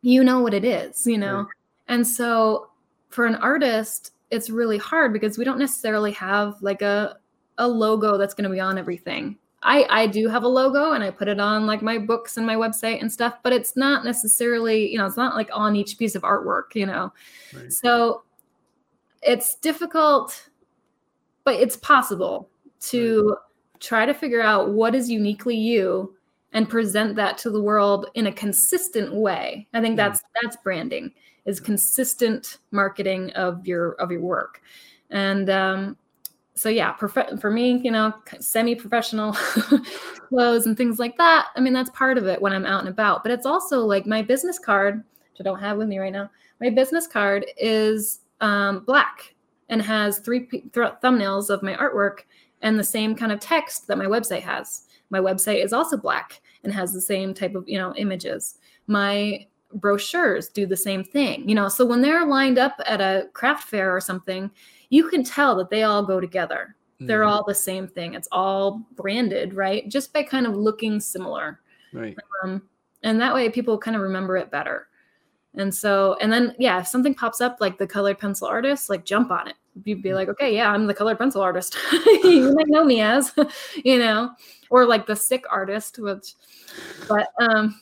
you know what it is, you know. Right. And so for an artist, it's really hard because we don't necessarily have like a, a logo that's going to be on everything. I, I do have a logo, and I put it on like my books and my website and stuff, but it's not necessarily, you know, it's not like on each piece of artwork, you know? Right. So it's difficult, but it's possible to right. try to figure out what is uniquely you and present that to the world in a consistent way. I think yeah. that's, that's branding, is consistent marketing of your, of your work. And, um, So yeah, prof- for me, you know, semi-professional clothes and things like that. I mean, that's part of it when I'm out and about, but it's also like my business card, which I don't have with me right now. My business card is um, black and has three p- th- thumbnails of my artwork and the same kind of text that my website has. My website is also black and has the same type of, you know, images. My brochures do the same thing, you know, so when they're lined up at a craft fair or something, you can tell that they all go together. Mm-hmm. They're all the same thing. It's all branded, right? Just by kind of looking similar. Right. Um, and that way people kind of remember it better. And so, and then, yeah, if something pops up like the colored pencil artist, like jump on it. You'd be like, okay, yeah, I'm the colored pencil artist. You might know me as, you know, or like the sick artist, which, but, um,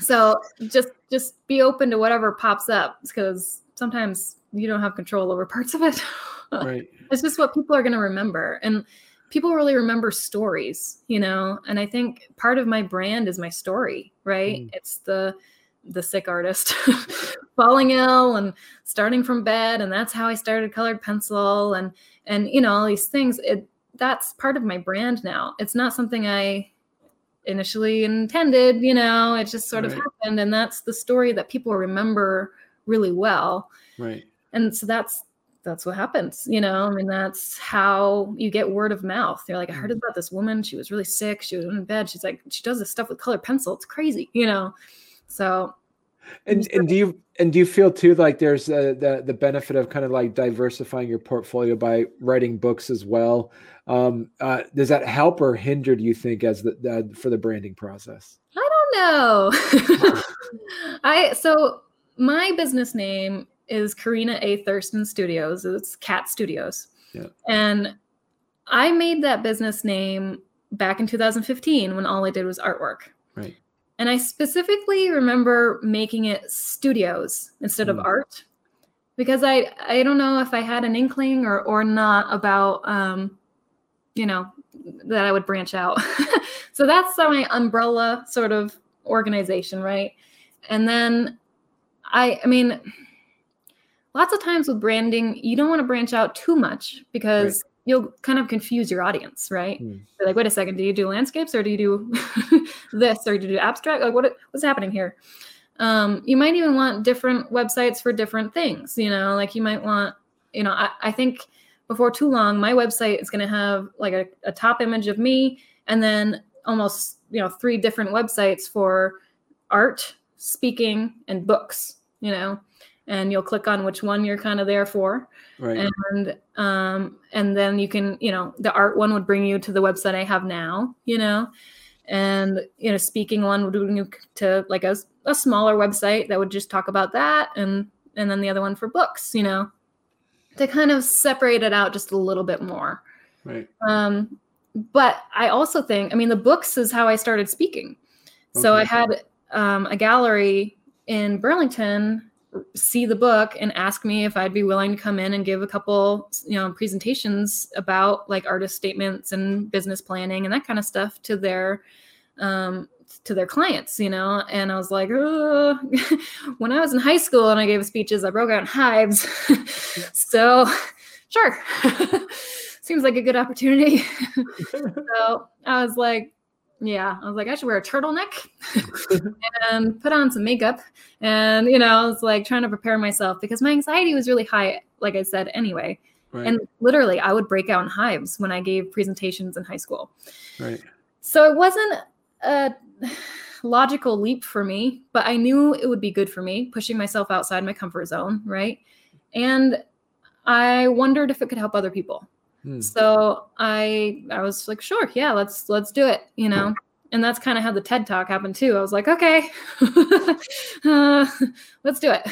so just, just be open to whatever pops up, because sometimes you don't have control over parts of it. Right. It's just what people are going to remember. And people really remember stories, you know? And I think part of my brand is my story, right? Mm. It's the, the sick artist falling ill and starting from bed. And that's how I started colored pencil and, and, you know, all these things. It, that's part of my brand now. It's not something I initially intended, you know, it just sort right. of happened. And that's the story that people remember really well. Right. And so that's, that's what happens, you know, I mean, that's how you get word of mouth. You're like, I heard about this woman. She was really sick. She was in bed. She's like, she does this stuff with colored pencil. It's crazy, you know? So. And, and do you, And do you feel too like there's a, the the benefit of kind of like diversifying your portfolio by writing books as well? Um, uh, does that help or hinder, do you think, as the uh, for the branding process? I don't know. I so my business name is Corrina A. Thurston Studios. It's C A T Studios, yeah. And I made that business name back in two thousand fifteen when all I did was artwork. Right. And I specifically remember making it studios instead of mm. art, because I, I don't know if I had an inkling or, or not about, um, you know, that I would branch out. So that's my umbrella sort of organization, right? And then I, I mean, lots of times with branding, you don't want to branch out too much because right. you'll kind of confuse your audience, right? Mm. They're like, wait a second, do you do landscapes or do you do this or do you do abstract? Like, what what's happening here? Um, you might even want different websites for different things, you know, like you might want, you know, I, I think before too long, my website is going to have like a, a top image of me and then almost, you know, three different websites for art, speaking, and books, you know. And you'll click on which one you're kind of there for. Right. And um, and then you can, you know, the art one would bring you to the website I have now, you know, and, you know, speaking one would bring you to like a, a smaller website that would just talk about that. And, and then the other one for books, you know, to kind of separate it out just a little bit more. Right. Um, but I also think, I mean, the books is how I started speaking. Okay. So I had um, a gallery in Burlington see the book and ask me if I'd be willing to come in and give a couple, you know, presentations about like artist statements and business planning and that kind of stuff to their, um, to their clients, you know? And I was like, oh. When I was in high school and I gave speeches, I broke out in hives. So sure. Seems like a good opportunity. So I was like, yeah, I was like, I should wear a turtleneck and put on some makeup. And, you know, I was like trying to prepare myself because my anxiety was really high, like I said, anyway. Right. And literally, I would break out in hives when I gave presentations in high school. Right. So it wasn't a logical leap for me, but I knew it would be good for me, pushing myself outside my comfort zone, right? And I wondered if it could help other people. So I, I was like, sure. Yeah, let's, let's do it, you know? And that's kind of how the TED Talk happened too. I was like, okay, uh, let's do it.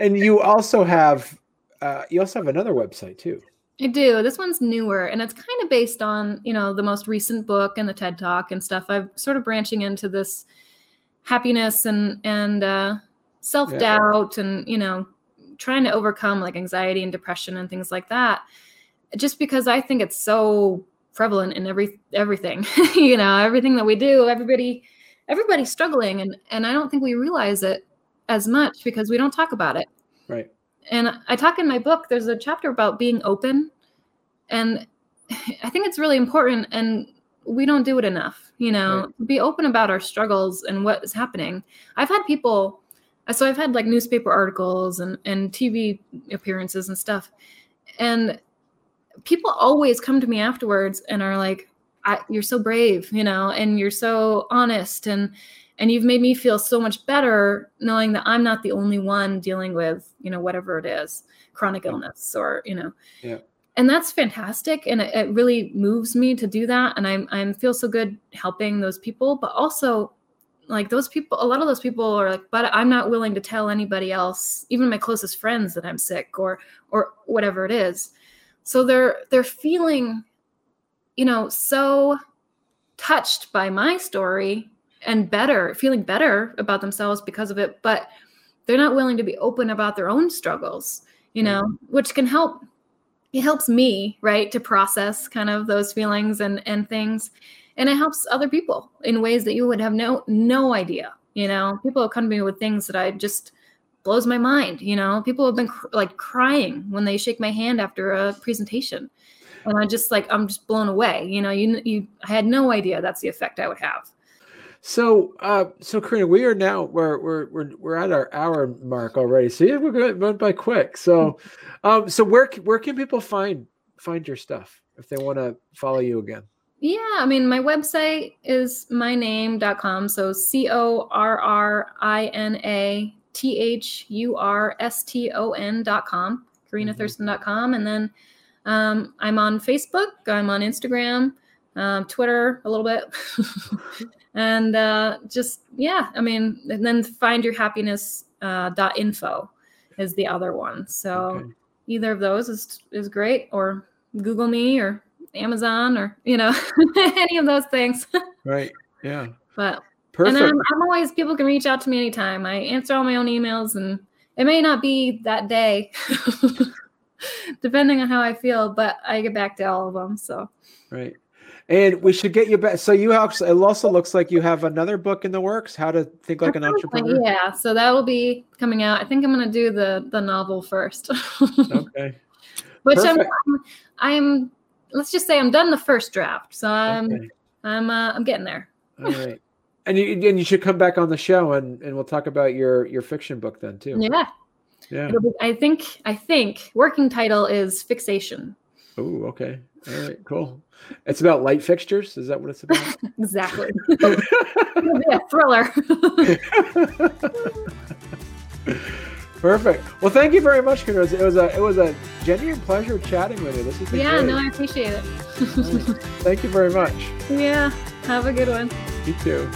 And you also have, uh, you also have another website too. I do. This one's newer and it's kind of based on, you know, the most recent book and the TED Talk and stuff. I'm sort of branching into this happiness and, and, uh, self-doubt yeah. and, you know, trying to overcome like anxiety and depression and things like that. Just because I think it's so prevalent in every everything, you know, everything that we do, everybody, everybody's struggling. And, and I don't think we realize it as much because we don't talk about it. Right. And I talk in my book, there's a chapter about being open. And I think it's really important. And we don't do it enough, you know, right. Be open about our struggles and what is happening. I've had people, so I've had like newspaper articles and, and T V appearances and stuff. And people always come to me afterwards and are like, I, you're so brave, you know, and you're so honest. And, and you've made me feel so much better knowing that I'm not the only one dealing with, you know, whatever it is, chronic illness or, you know, yeah. And that's fantastic. And it, it really moves me to do that. And I'm, I'm feel so good helping those people, but also like those people, a lot of those people are like, but I'm not willing to tell anybody else, even my closest friends that I'm sick or, or whatever it is. So they're they're feeling, you know, so touched by my story and better, feeling better about themselves because of it. But they're not willing to be open about their own struggles, you know, mm-hmm. which can help. It helps me, right, to process kind of those feelings and, and things. And it helps other people in ways that you would have no no idea. You know, people come to me with things that I just blows my mind. You know, people have been cr- like crying when they shake my hand after a presentation. And I just like, I'm just blown away. You know, you, you, I had no idea that's the effect I would have. So, uh, so Corrina, we are now, we're, we're, we're, we're at our hour mark already. So yeah, we're going to run by quick. So, um, so where, where can people find, find your stuff if they want to follow you again? Yeah. I mean, my website is my name dot com. So C O R R I N A T H U R S T O N dot com, Corrina Thurston dot com. And then um, I'm on Facebook. I'm on Instagram, um, Twitter a little bit. And uh, just, yeah, I mean, and then find your happiness dot info uh, is the other one. So okay. Either of those is is great, or Google me or Amazon or, you know, any of those things. Right. Yeah. But perfect. And I'm, I'm always, people can reach out to me anytime. I answer all my own emails, and it may not be that day, depending on how I feel, but I get back to all of them. So. Right. And we should get you back. So you have, it also looks like you have another book in the works, How to Think Like an Entrepreneur. Yeah. So that will be coming out. I think I'm going to do the, the novel first. Okay. Which I'm, I'm, I'm, let's just say I'm done the first draft. So I'm, okay. I'm, uh, I'm getting there. All right. And you, and you should come back on the show, and, and we'll talk about your, your fiction book then too. Yeah. Yeah. It'll be, I think, I think working title is Fixation. Oh, okay. All right, cool. It's about light fixtures. Is that what it's about? Exactly. It'll be a thriller. Perfect. Well, thank you very much, Corrina. It was a it was a genuine pleasure chatting with you. This is yeah. Great. No, I appreciate it. Thank you very much. Yeah. Have a good one. You too.